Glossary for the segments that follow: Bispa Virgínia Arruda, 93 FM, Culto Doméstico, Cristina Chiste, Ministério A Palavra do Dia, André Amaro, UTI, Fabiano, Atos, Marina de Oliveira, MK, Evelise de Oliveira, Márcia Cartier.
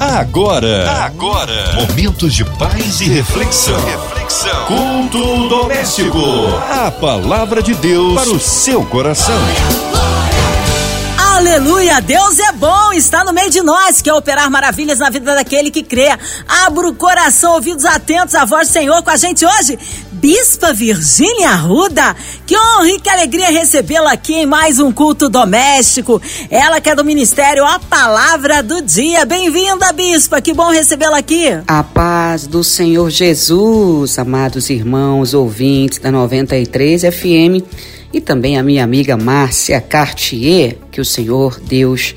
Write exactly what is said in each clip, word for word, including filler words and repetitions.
Agora, agora, momentos de paz e reflexão. reflexão. Culto Doméstico. A palavra de Deus para o seu coração. Aleluia, Deus é bom, está no meio de nós, quer operar maravilhas na vida daquele que crê. Abra o coração, ouvidos atentos à voz do Senhor. Com a gente hoje, Bispa Virgínia Arruda. Que honra e que alegria recebê-la aqui em mais um Culto Doméstico. Ela que é do Ministério A Palavra do Dia. Bem-vinda, Bispa, que bom recebê-la aqui. A paz do Senhor Jesus, amados irmãos, ouvintes da noventa e três F M. E também a minha amiga Márcia Cartier, que o Senhor Deus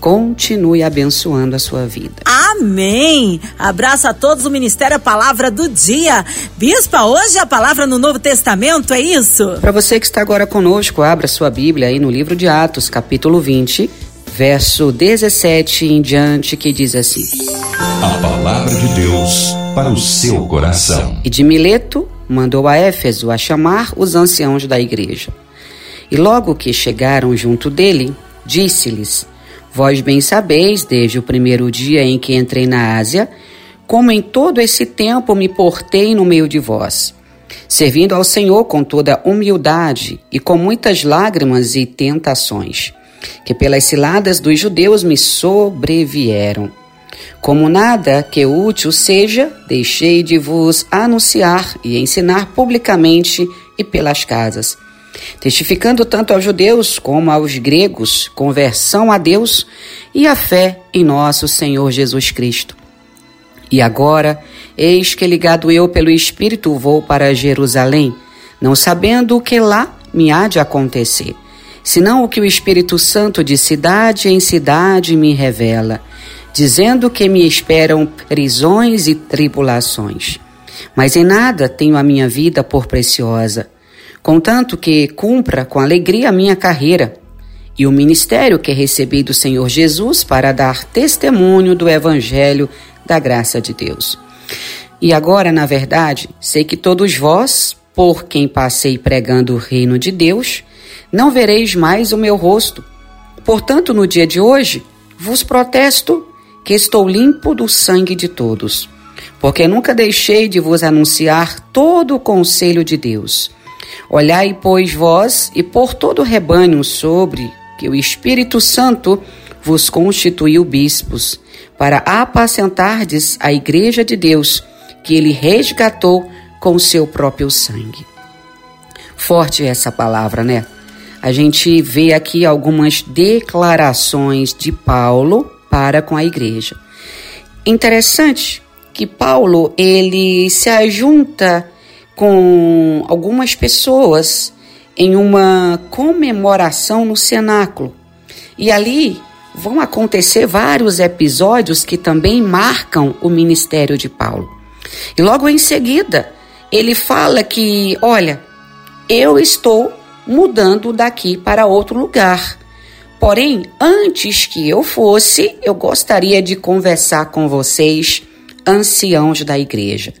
continue abençoando a sua vida. Amém! Abraço a todos o Ministério A Palavra do Dia. Bispa, hoje a palavra no Novo Testamento, é isso? Para você que está agora conosco, abra sua Bíblia aí no livro de Atos, capítulo vinte, verso dezessete em diante, que diz assim. A palavra de Deus para o seu coração. E de Mileto mandou a Éfeso a chamar os anciãos da igreja. E logo que chegaram junto dele, disse-lhes: Vós bem sabeis, desde o primeiro dia em que entrei na Ásia, como em todo esse tempo me portei no meio de vós, servindo ao Senhor com toda humildade e com muitas lágrimas e tentações, que pelas ciladas dos judeus me sobrevieram. Como nada que útil seja, deixei de vos anunciar e ensinar publicamente e pelas casas, testificando tanto aos judeus como aos gregos conversão a Deus e a fé em nosso Senhor Jesus Cristo. E agora, eis que ligado eu pelo Espírito vou para Jerusalém, não sabendo o que lá me há de acontecer, senão o que o Espírito Santo de cidade em cidade me revela, dizendo que me esperam prisões e tribulações. Mas em nada tenho a minha vida por preciosa, contanto que cumpra com alegria a minha carreira e o ministério que recebi do Senhor Jesus para dar testemunho do Evangelho da graça de Deus. E agora, na verdade, sei que todos vós, por quem passei pregando o reino de Deus, não vereis mais o meu rosto. Portanto, no dia de hoje, vos protesto que estou limpo do sangue de todos, porque nunca deixei de vos anunciar todo o conselho de Deus. Olhai, pois, vós e por todo o rebanho sobre que o Espírito Santo vos constituiu bispos, para apacentardes a igreja de Deus, que ele resgatou com o seu próprio sangue. Forte essa palavra, né? A gente vê aqui algumas declarações de Paulo para com a igreja. Interessante que Paulo, ele se ajunta com algumas pessoas em uma comemoração no cenáculo. E ali vão acontecer vários episódios que também marcam o ministério de Paulo. E logo em seguida, ele fala que, olha, eu estou mudando daqui para outro lugar. Porém, antes que eu fosse, eu gostaria de conversar com vocês, anciãos da igreja.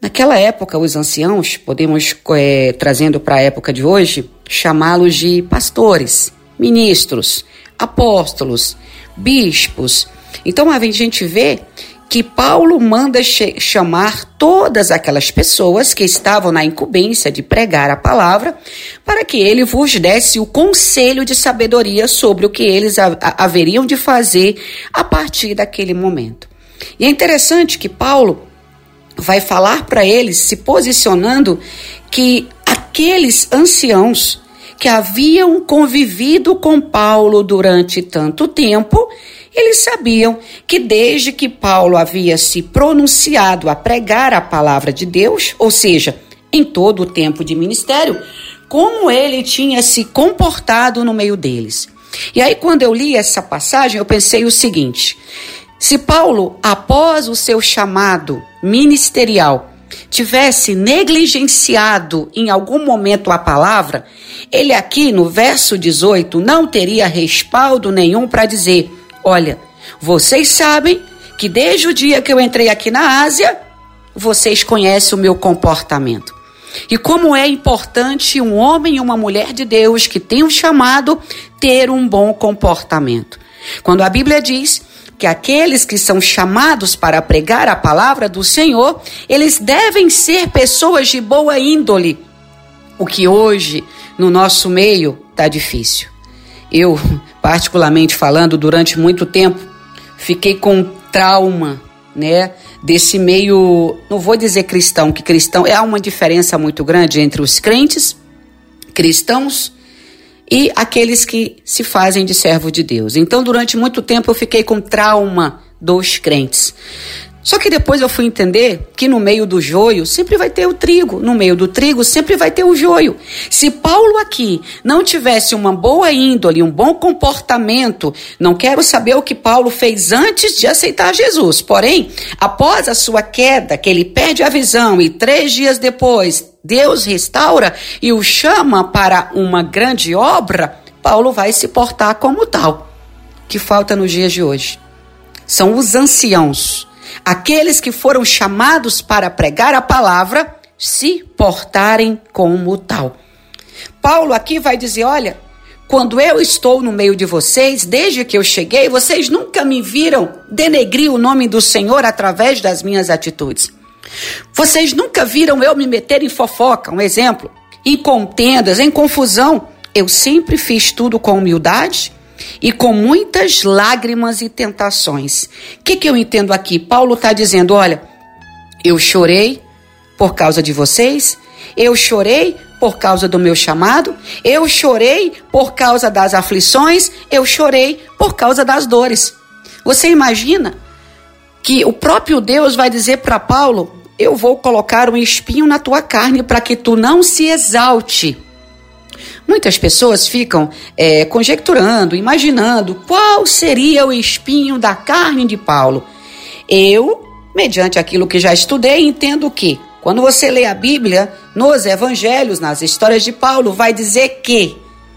Naquela época, os anciãos, podemos, é, trazendo para a época de hoje, chamá-los de pastores, ministros, apóstolos, bispos. Então, a gente vê que Paulo manda che- chamar todas aquelas pessoas que estavam na incumbência de pregar a palavra, para que ele vos desse o conselho de sabedoria sobre o que eles a- a- haveriam de fazer a partir daquele momento. E é interessante que Paulo vai falar para eles, se posicionando, que aqueles anciãos que haviam convivido com Paulo durante tanto tempo, eles sabiam que desde que Paulo havia se pronunciado a pregar a palavra de Deus, ou seja, em todo o tempo de ministério, como ele tinha se comportado no meio deles. E aí, quando eu li essa passagem, eu pensei o seguinte: se Paulo, após o seu chamado ministerial, tivesse negligenciado em algum momento a palavra, ele aqui no verso dezoito não teria respaldo nenhum para dizer: olha, vocês sabem que desde o dia que eu entrei aqui na Ásia, vocês conhecem o meu comportamento. E como é importante um homem e uma mulher de Deus que tem um chamado ter um bom comportamento. Quando a Bíblia diz que aqueles que são chamados para pregar a palavra do Senhor, eles devem ser pessoas de boa índole, o que hoje, no nosso meio, está difícil. Eu, particularmente falando, durante muito tempo, fiquei com trauma, né, desse meio, não vou dizer cristão, que cristão, há uma diferença muito grande entre os crentes, cristãos, e aqueles que se fazem de servo de Deus. Então, durante muito tempo, eu fiquei com trauma dos crentes. Só que depois eu fui entender que no meio do joio sempre vai ter o trigo, no meio do trigo sempre vai ter o joio. Se Paulo aqui não tivesse uma boa índole, um bom comportamento, não quero saber o que Paulo fez antes de aceitar Jesus, porém, após a sua queda, que ele perde a visão e três dias depois Deus restaura e o chama para uma grande obra, Paulo vai se portar como tal. Que falta nos dias de hoje? São os anciãos, aqueles que foram chamados para pregar a palavra, se portarem como tal. Paulo aqui vai dizer, olha, quando eu estou no meio de vocês, desde que eu cheguei, vocês nunca me viram denegrir o nome do Senhor através das minhas atitudes. Vocês nunca viram eu me meter em fofoca, um exemplo, em contendas, em confusão. Eu sempre fiz tudo com humildade e com muitas lágrimas e tentações. O que, que eu entendo aqui? Paulo está dizendo, olha, eu chorei por causa de vocês, eu chorei por causa do meu chamado, eu chorei por causa das aflições, eu chorei por causa das dores. Você imagina que o próprio Deus vai dizer para Paulo, eu vou colocar um espinho na tua carne para que tu não se exalte. Muitas pessoas ficam é, conjecturando, imaginando qual seria o espinho da carne de Paulo. Eu, mediante aquilo que já estudei, entendo que, quando você lê a Bíblia, nos evangelhos, nas histórias de Paulo, vai dizer que,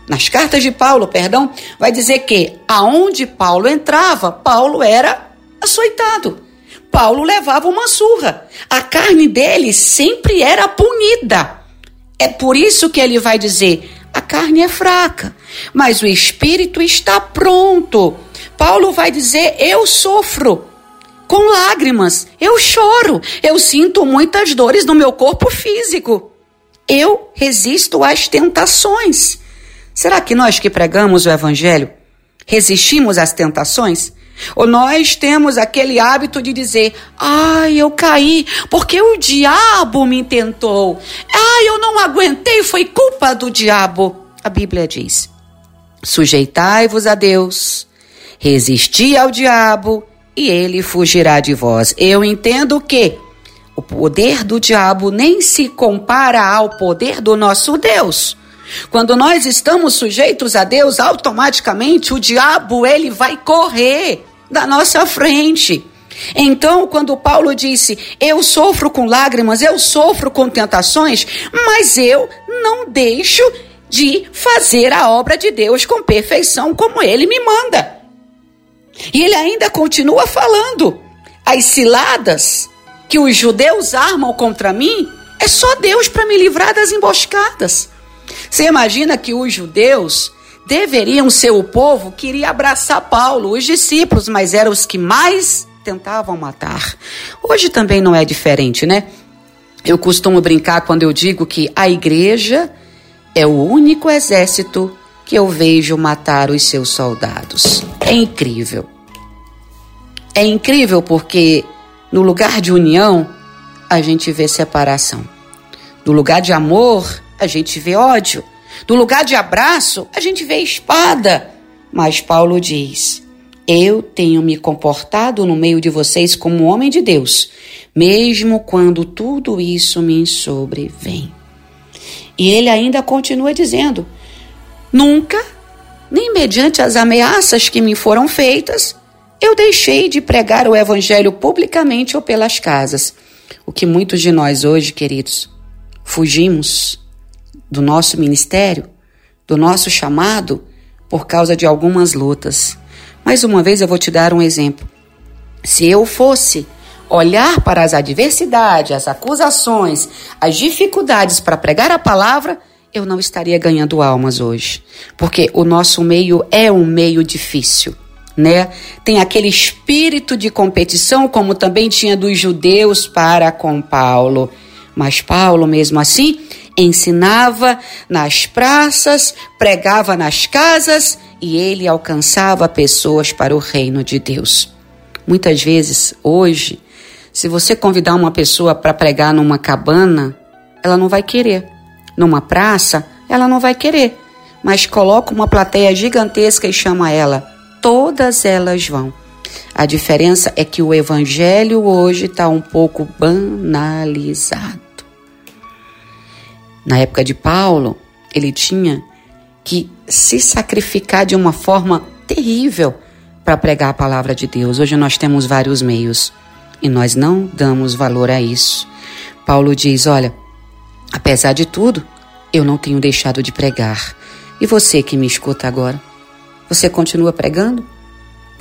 nas cartas de Paulo, perdão, vai dizer que aonde Paulo entrava, Paulo era açoitado. Paulo levava uma surra. A carne dele sempre era punida. É por isso que ele vai dizer, a carne é fraca, mas o espírito está pronto. Paulo vai dizer, eu sofro com lágrimas, eu choro, eu sinto muitas dores no meu corpo físico. Eu resisto às tentações. Será que nós que pregamos o evangelho resistimos às tentações? Ou nós temos aquele hábito de dizer, ai, eu caí porque o diabo me tentou, ai, eu não aguentei, foi culpa do diabo. A Bíblia diz, sujeitai-vos a Deus, resisti ao diabo e ele fugirá de vós. Eu entendo que o poder do diabo nem se compara ao poder do nosso Deus. Quando nós estamos sujeitos a Deus, automaticamente o diabo, ele vai correr da nossa frente. Então, quando Paulo disse, eu sofro com lágrimas, eu sofro com tentações, mas eu não deixo de fazer a obra de Deus com perfeição como ele me manda. E ele ainda continua falando, as ciladas que os judeus armam contra mim, é só Deus para me livrar das emboscadas. Você imagina que os judeus deveriam ser o povo que iria abraçar Paulo, os discípulos, mas eram os que mais tentavam matar. Hoje também não é diferente, né? Eu costumo brincar quando eu digo que a igreja é o único exército que eu vejo matar os seus soldados. É incrível. É incrível porque no lugar de união, a gente vê separação. No lugar de amor, a gente vê ódio. No lugar de abraço, a gente vê espada. Mas Paulo diz, eu tenho me comportado no meio de vocês como homem de Deus, mesmo quando tudo isso me sobrevém. E ele ainda continua dizendo, nunca, nem mediante as ameaças que me foram feitas, eu deixei de pregar o evangelho publicamente ou pelas casas. O que muitos de nós hoje, queridos, fugimos do nosso ministério, do nosso chamado, por causa de algumas lutas. Mais uma vez eu vou te dar um exemplo. Se eu fosse olhar para as adversidades, as acusações, as dificuldades para pregar a palavra, eu não estaria ganhando almas hoje, porque o nosso meio é um meio difícil. né? Tem aquele espírito de competição, como também tinha dos judeus para com Paulo. Mas Paulo, mesmo assim, ensinava nas praças, pregava nas casas e ele alcançava pessoas para o reino de Deus. Muitas vezes, hoje, se você convidar uma pessoa para pregar numa cabana, ela não vai querer. Numa praça, ela não vai querer. Mas coloca uma plateia gigantesca e chama ela. Todas elas vão. A diferença é que o evangelho hoje está um pouco banalizado. Na época de Paulo, ele tinha que se sacrificar de uma forma terrível para pregar a palavra de Deus. Hoje nós temos vários meios e nós não damos valor a isso. Paulo diz, olha, apesar de tudo, eu não tenho deixado de pregar. E você que me escuta agora, você continua pregando?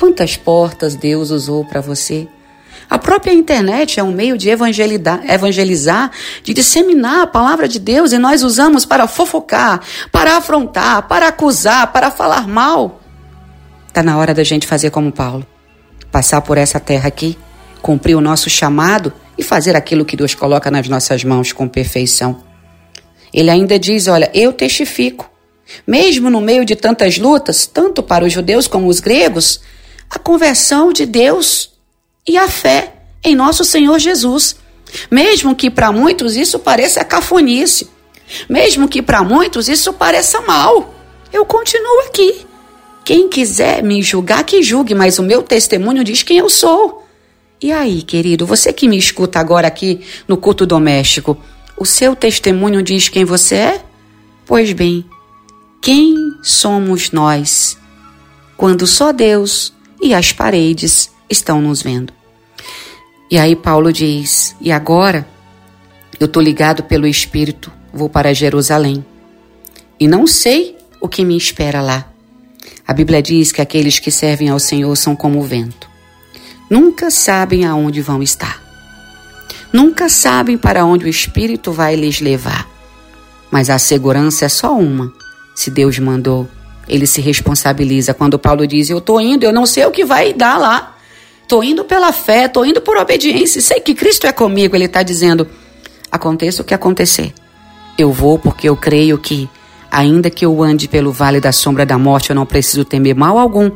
Quantas portas Deus usou para você? A própria internet é um meio de evangelizar, de disseminar a palavra de Deus e nós usamos para fofocar, para afrontar, para acusar, para falar mal. Está na hora da gente fazer como Paulo, passar por essa terra aqui, cumprir o nosso chamado e fazer aquilo que Deus coloca nas nossas mãos com perfeição. Ele ainda diz, olha, eu testifico, mesmo no meio de tantas lutas, tanto para os judeus como os gregos, a conversão de Deus e a fé em nosso Senhor Jesus. Mesmo que para muitos isso pareça cafonice, mesmo que para muitos isso pareça mal, eu continuo aqui. Quem quiser me julgar, que julgue, mas o meu testemunho diz quem eu sou. E aí, querido, você que me escuta agora aqui no culto doméstico, o seu testemunho diz quem você é? Pois bem, quem somos nós, quando só Deus e as paredes estão nos vendo? E aí Paulo diz, e agora eu estou ligado pelo Espírito, vou para Jerusalém, e não sei o que me espera lá. A Bíblia diz que aqueles que servem ao Senhor são como o vento, nunca sabem aonde vão estar, nunca sabem para onde o Espírito vai lhes levar, mas a segurança é só uma. Se Deus mandou, ele se responsabiliza. Quando Paulo diz, eu estou indo, eu não sei o que vai dar lá. Estou indo pela fé, estou indo por obediência. Sei que Cristo é comigo. Ele está dizendo, aconteça o que acontecer. Eu vou porque eu creio que, ainda que eu ande pelo vale da sombra da morte, eu não preciso temer mal algum,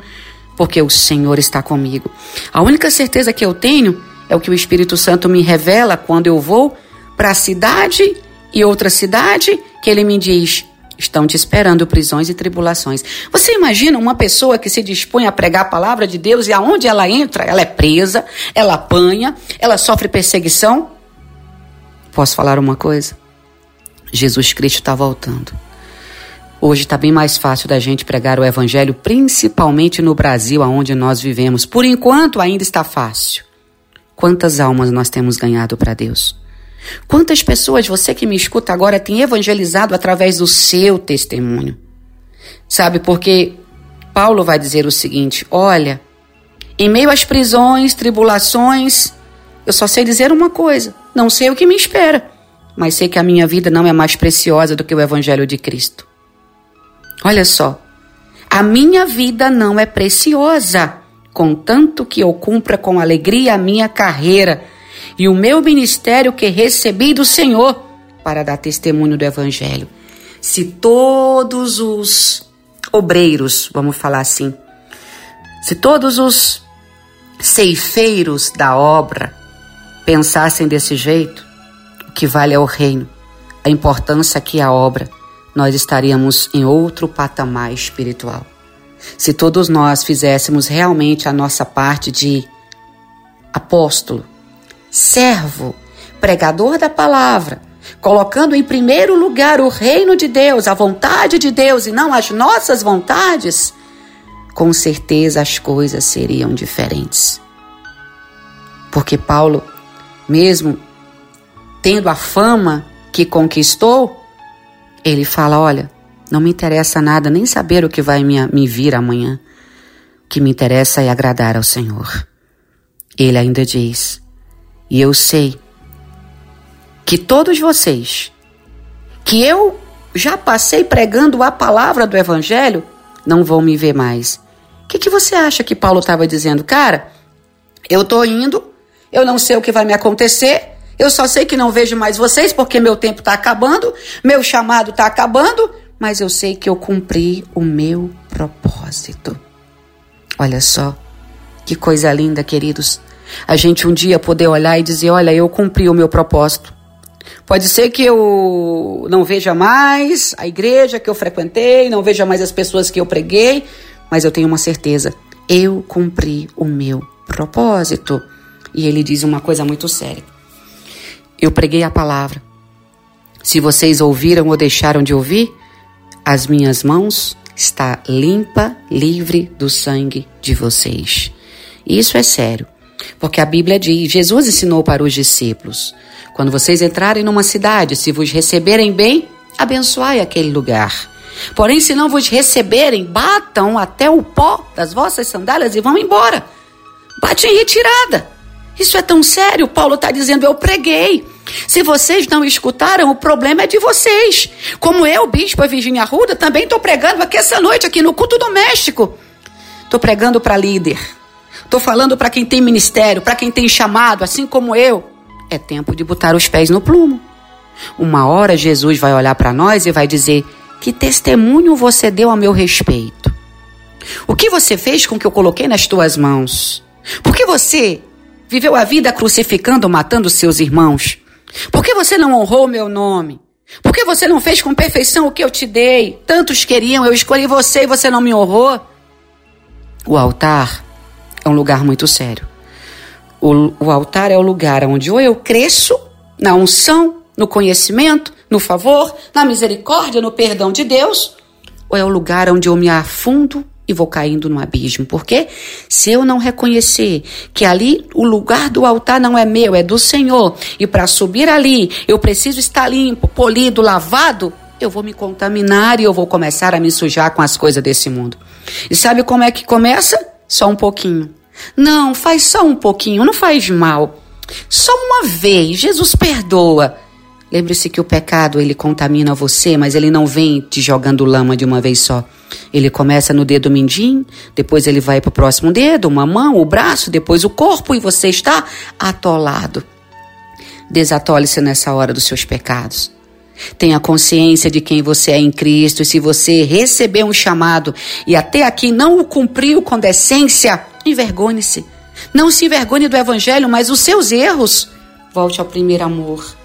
porque o Senhor está comigo. A única certeza que eu tenho é o que o Espírito Santo me revela quando eu vou para a cidade e outra cidade, que ele me diz, estão te esperando prisões e tribulações. Você imagina uma pessoa que se dispõe a pregar a palavra de Deus e aonde ela entra, ela é presa, ela apanha, ela sofre perseguição? Posso falar uma coisa? Jesus Cristo está voltando. Hoje está bem mais fácil da gente pregar o evangelho, principalmente no Brasil, aonde nós vivemos. Por enquanto ainda está fácil. Quantas almas nós temos ganhado para Deus? Quantas pessoas você que me escuta agora tem evangelizado através do seu testemunho? Sabe, porque Paulo vai dizer o seguinte, olha, em meio às prisões, tribulações, eu só sei dizer uma coisa, não sei o que me espera, mas sei que a minha vida não é mais preciosa do que o evangelho de Cristo. Olha só, a minha vida não é preciosa, contanto que eu cumpra com alegria a minha carreira e o meu ministério que recebi do Senhor para dar testemunho do evangelho. Se todos os obreiros, vamos falar assim, se todos os ceifeiros da obra pensassem desse jeito, o que vale é o reino, a importância que é a obra, nós estaríamos em outro patamar espiritual. Se todos nós fizéssemos realmente a nossa parte de apóstolo, servo, pregador da palavra, colocando em primeiro lugar o reino de Deus, a vontade de Deus e não as nossas vontades, com certeza as coisas seriam diferentes. Porque Paulo, mesmo tendo a fama que conquistou, ele fala, olha, não me interessa nada, nem saber o que vai me, me vir amanhã. O que me interessa é agradar ao Senhor. Ele ainda diz, e eu sei que todos vocês, que eu já passei pregando a palavra do evangelho, não vão me ver mais. que, que você acha que Paulo estava dizendo? Cara, eu estou indo, eu não sei o que vai me acontecer, eu só sei que não vejo mais vocês porque meu tempo está acabando, meu chamado está acabando, mas eu sei que eu cumpri o meu propósito. Olha só, que coisa linda, queridos. A gente um dia poder olhar e dizer, olha, eu cumpri o meu propósito. Pode ser que eu não veja mais a igreja que eu frequentei, não veja mais as pessoas que eu preguei, mas eu tenho uma certeza, eu cumpri o meu propósito. E ele diz uma coisa muito séria. Eu preguei a palavra. Se vocês ouviram ou deixaram de ouvir, as minhas mãos estão limpa, livre do sangue de vocês. Isso é sério. Porque a Bíblia diz, Jesus ensinou para os discípulos, quando vocês entrarem numa cidade, se vos receberem bem, abençoai aquele lugar. Porém, se não vos receberem, batam até o pó das vossas sandálias e vão embora. Bate em retirada. Isso é tão sério, Paulo está dizendo, eu preguei. Se vocês não escutaram, o problema é de vocês. Como eu, Bispa Virgínia Arruda, também estou pregando aqui essa noite, aqui no culto doméstico. Estou pregando para líder. Estou falando para quem tem ministério, para quem tem chamado, assim como eu. É tempo de botar os pés no plumo. Uma hora Jesus vai olhar para nós e vai dizer, que testemunho você deu a meu respeito? O que você fez com o que eu coloquei nas tuas mãos? Por que você viveu a vida crucificando, matando seus irmãos? Por que você não honrou o meu nome? Por que você não fez com perfeição o que eu te dei? Tantos queriam, eu escolhi você e você não me honrou. O altar é um lugar muito sério. O, o altar é o lugar onde ou eu cresço na unção, no conhecimento, no favor, na misericórdia, no perdão de Deus, ou é o lugar onde eu me afundo e vou caindo no abismo. Porque se eu não reconhecer que ali o lugar do altar não é meu, é do Senhor, e para subir ali eu preciso estar limpo, polido, lavado, eu vou me contaminar e eu vou começar a me sujar com as coisas desse mundo. E sabe como é que começa? Só um pouquinho. Não, faz só um pouquinho, não faz mal. Só uma vez, Jesus perdoa. Lembre-se que o pecado, ele contamina você, mas ele não vem te jogando lama de uma vez só. Ele começa no dedo mindinho, depois ele vai para o próximo dedo, uma mão, o braço, depois o corpo, e você está atolado. Desatole-se nessa hora dos seus pecados. Tenha consciência de quem você é em Cristo, e se você receber um chamado e até aqui não o cumpriu com decência, envergonhe-se. Não se envergonhe do evangelho, mas os seus erros. Volte ao primeiro amor.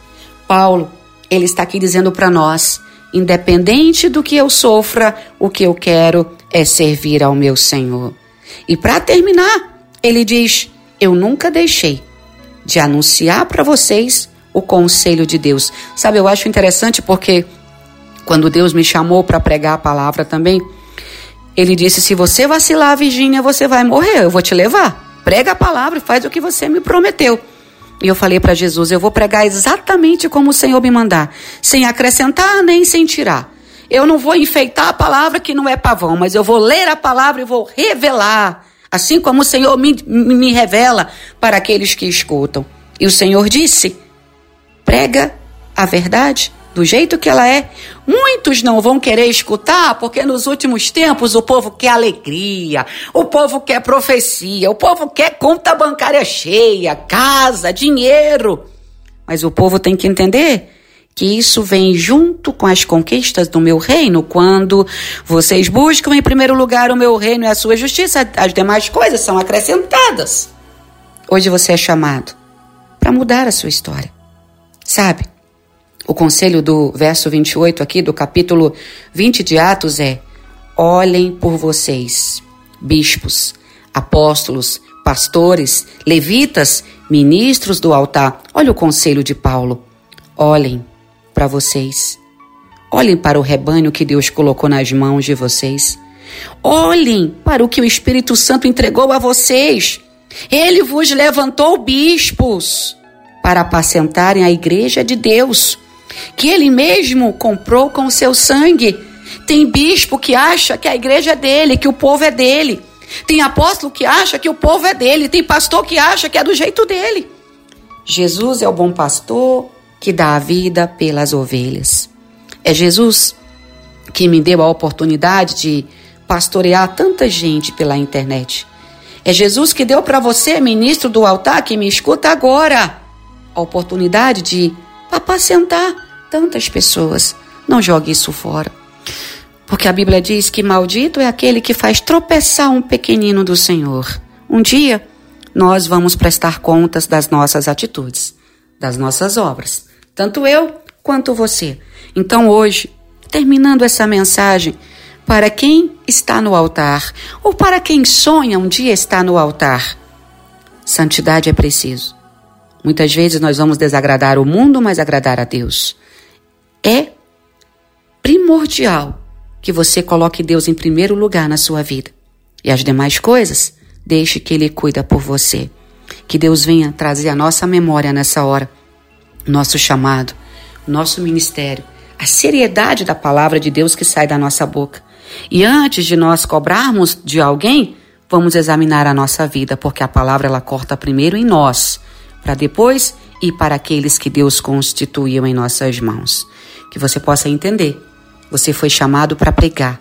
Paulo, ele está aqui dizendo para nós, independente do que eu sofra, o que eu quero é servir ao meu Senhor. E para terminar, ele diz, eu nunca deixei de anunciar para vocês o conselho de Deus. Sabe, eu acho interessante porque quando Deus me chamou para pregar a palavra também, ele disse, se você vacilar, Virgínia, você vai morrer, eu vou te levar. Prega a palavra e faz o que você me prometeu. E eu falei para Jesus, eu vou pregar exatamente como o Senhor me mandar, sem acrescentar nem sem tirar. Eu não vou enfeitar a palavra que não é pavão, mas eu vou ler a palavra e vou revelar, assim como o Senhor me, me revela para aqueles que escutam. E o Senhor disse, prega a verdade do jeito que ela é. Muitos não vão querer escutar, porque nos últimos tempos o povo quer alegria, o povo quer profecia, o povo quer conta bancária cheia, casa, dinheiro. Mas o povo tem que entender que isso vem junto com as conquistas do meu reino. Quando vocês buscam em primeiro lugar o meu reino e a sua justiça, as demais coisas são acrescentadas. Hoje você é chamado para mudar a sua história, sabe? O conselho do verso vinte e oito aqui, do capítulo vinte de Atos é, olhem por vocês, bispos, apóstolos, pastores, levitas, ministros do altar. Olha o conselho de Paulo. Olhem para vocês. Olhem para o rebanho que Deus colocou nas mãos de vocês. Olhem para o que o Espírito Santo entregou a vocês. Ele vos levantou bispos para apacentarem a igreja de Deus, que ele mesmo comprou com o seu sangue. Tem bispo que acha que a igreja é dele, que o povo é dele. Tem apóstolo que acha que o povo é dele. Tem pastor que acha que é do jeito dele. Jesus é o bom pastor que dá a vida pelas ovelhas. É Jesus que me deu a oportunidade de pastorear tanta gente pela internet. É Jesus que deu para você, ministro do altar, que me escuta agora, a oportunidade de apacentar tantas pessoas. Não jogue isso fora. Porque a Bíblia diz que maldito é aquele que faz tropeçar um pequenino do Senhor. Um dia, nós vamos prestar contas das nossas atitudes, das nossas obras. Tanto eu quanto você. Então hoje, terminando essa mensagem, para quem está no altar, ou para quem sonha um dia estar no altar, santidade é preciso. Muitas vezes nós vamos desagradar o mundo, mas agradar a Deus. É primordial que você coloque Deus em primeiro lugar na sua vida. E as demais coisas, deixe que Ele cuida por você. Que Deus venha trazer a nossa memória nessa hora, nosso chamado, nosso ministério, a seriedade da palavra de Deus que sai da nossa boca. E antes de nós cobrarmos de alguém, vamos examinar a nossa vida, porque a palavra ela corta primeiro em nós, para depois ir para aqueles que Deus constituiu em nossas mãos. Que você possa entender. Você foi chamado para pregar,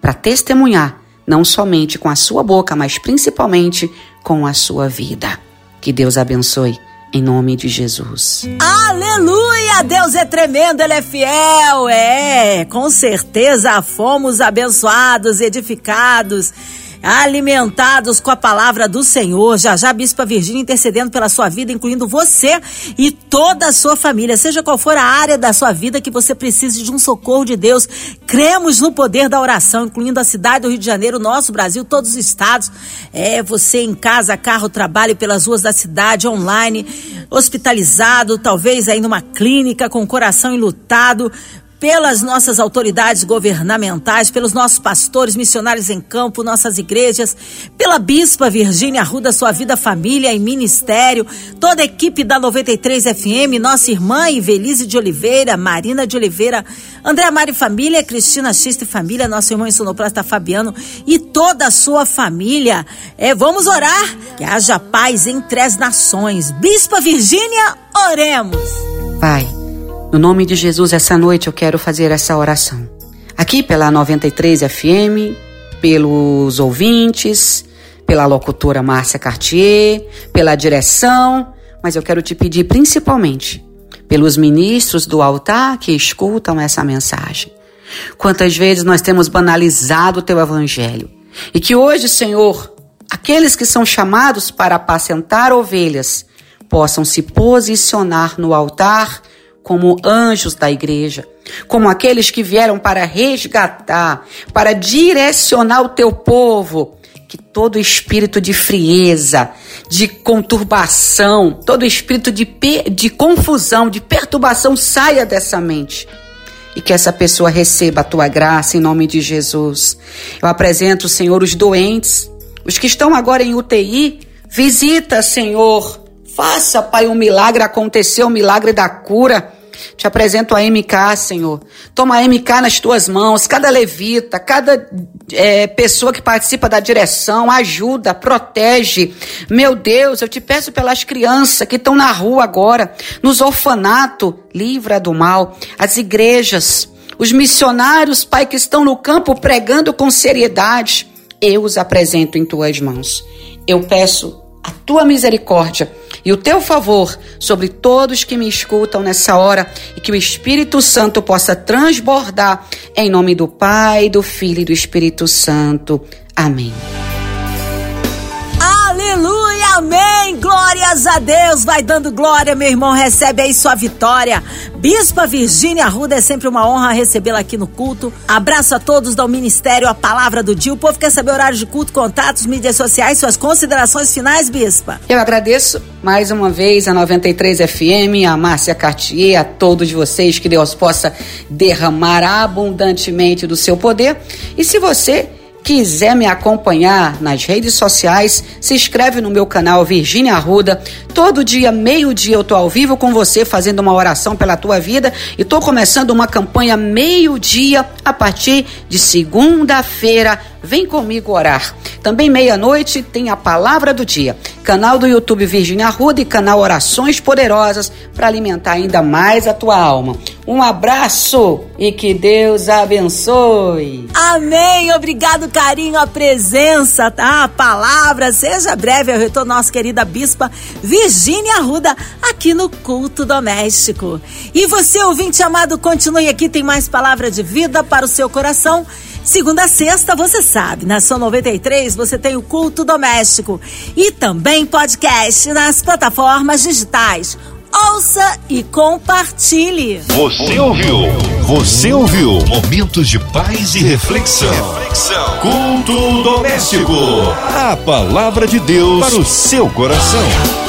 para testemunhar, não somente com a sua boca, mas principalmente com a sua vida. Que Deus abençoe, em nome de Jesus. Aleluia! Deus é tremendo, Ele é fiel, é! Com certeza fomos abençoados, edificados, alimentados com a palavra do Senhor. Já já, Bispa Virgínia intercedendo pela sua vida, incluindo você e toda a sua família. Seja qual for a área da sua vida que você precise de um socorro de Deus, cremos no poder da oração, incluindo a cidade do Rio de Janeiro, nosso Brasil, todos os estados. É, você em casa, carro, trabalho, pelas ruas da cidade, online, hospitalizado, talvez aí numa clínica, com o coração enlutado, pelas nossas autoridades governamentais, pelos nossos pastores, missionários em campo, nossas igrejas, pela Bispa Virgínia Arruda, sua vida, família e ministério, toda a equipe da noventa e três F M, nossa irmã Evelise de Oliveira, Marina de Oliveira, André Amaro e família, Cristina Chiste e família, nosso irmão sonoplasta Fabiano e toda a sua família. É, vamos orar, que haja paz entre as nações. Bispa Virgínia, oremos. Pai, no nome de Jesus, essa noite eu quero fazer essa oração. Aqui pela noventa e três F M, pelos ouvintes, pela locutora Márcia Cartier, pela direção, mas eu quero te pedir principalmente pelos ministros do altar que escutam essa mensagem. Quantas vezes nós temos banalizado o teu evangelho. E que hoje, Senhor, aqueles que são chamados para apacentar ovelhas possam se posicionar no altar como anjos da igreja, como aqueles que vieram para resgatar, para direcionar o teu povo, que todo espírito de frieza, de conturbação, todo espírito de, pe- de confusão, de perturbação saia dessa mente e que essa pessoa receba a tua graça em nome de Jesus. Eu apresento, Senhor, os doentes, os que estão agora em U T I, visita, Senhor, faça, Pai, um milagre acontecer, o um milagre da cura. Te apresento a M K, Senhor. Toma a M K nas tuas mãos, cada levita, cada é, pessoa que participa da direção, ajuda, protege. Meu Deus, eu te peço pelas crianças que estão na rua agora, nos orfanatos, livra do mal. As igrejas, os missionários, Pai, que estão no campo pregando com seriedade, eu os apresento em tuas mãos. Eu peço a tua misericórdia e o teu favor sobre todos que me escutam nessa hora e que o Espírito Santo possa transbordar em nome do Pai, do Filho e do Espírito Santo. Amém. Aleluia, amém, glórias a Deus, vai dando glória, meu irmão, recebe aí sua vitória. Bispa Virgínia Arruda, é sempre uma honra recebê-la aqui no culto. Abraço a todos do Ministério A Palavra do Dia. O povo quer saber horário de culto, contatos, mídias sociais, suas considerações finais, Bispa. Eu agradeço mais uma vez a noventa e três F M, a Márcia Cartier, a todos vocês, que Deus possa derramar abundantemente do seu poder. E se você quiser me acompanhar nas redes sociais, se inscreve no meu canal Virgínia Arruda. Todo dia, meio-dia, eu tô ao vivo com você, fazendo uma oração pela tua vida, e tô começando uma campanha meio-dia a partir de segunda-feira Vem comigo orar. Também meia-noite tem a Palavra do Dia. Canal do YouTube Virgínia Arruda e canal Orações Poderosas para alimentar ainda mais a tua alma. Um abraço e que Deus abençoe. Amém. Obrigado, carinho, a presença, tá? A palavra, seja breve, eu retorno nossa querida Bispa Virgínia Arruda aqui no Culto Doméstico. E você, ouvinte amado, continue aqui, tem mais palavra de vida para o seu coração. Segunda a sexta, você sabe, na São noventa e três você tem o Culto Doméstico e também podcast nas plataformas digitais. Ouça e compartilhe. Você ouviu? Você ouviu? Momentos de paz e reflexão. reflexão. Culto Doméstico. A palavra de Deus para o seu coração.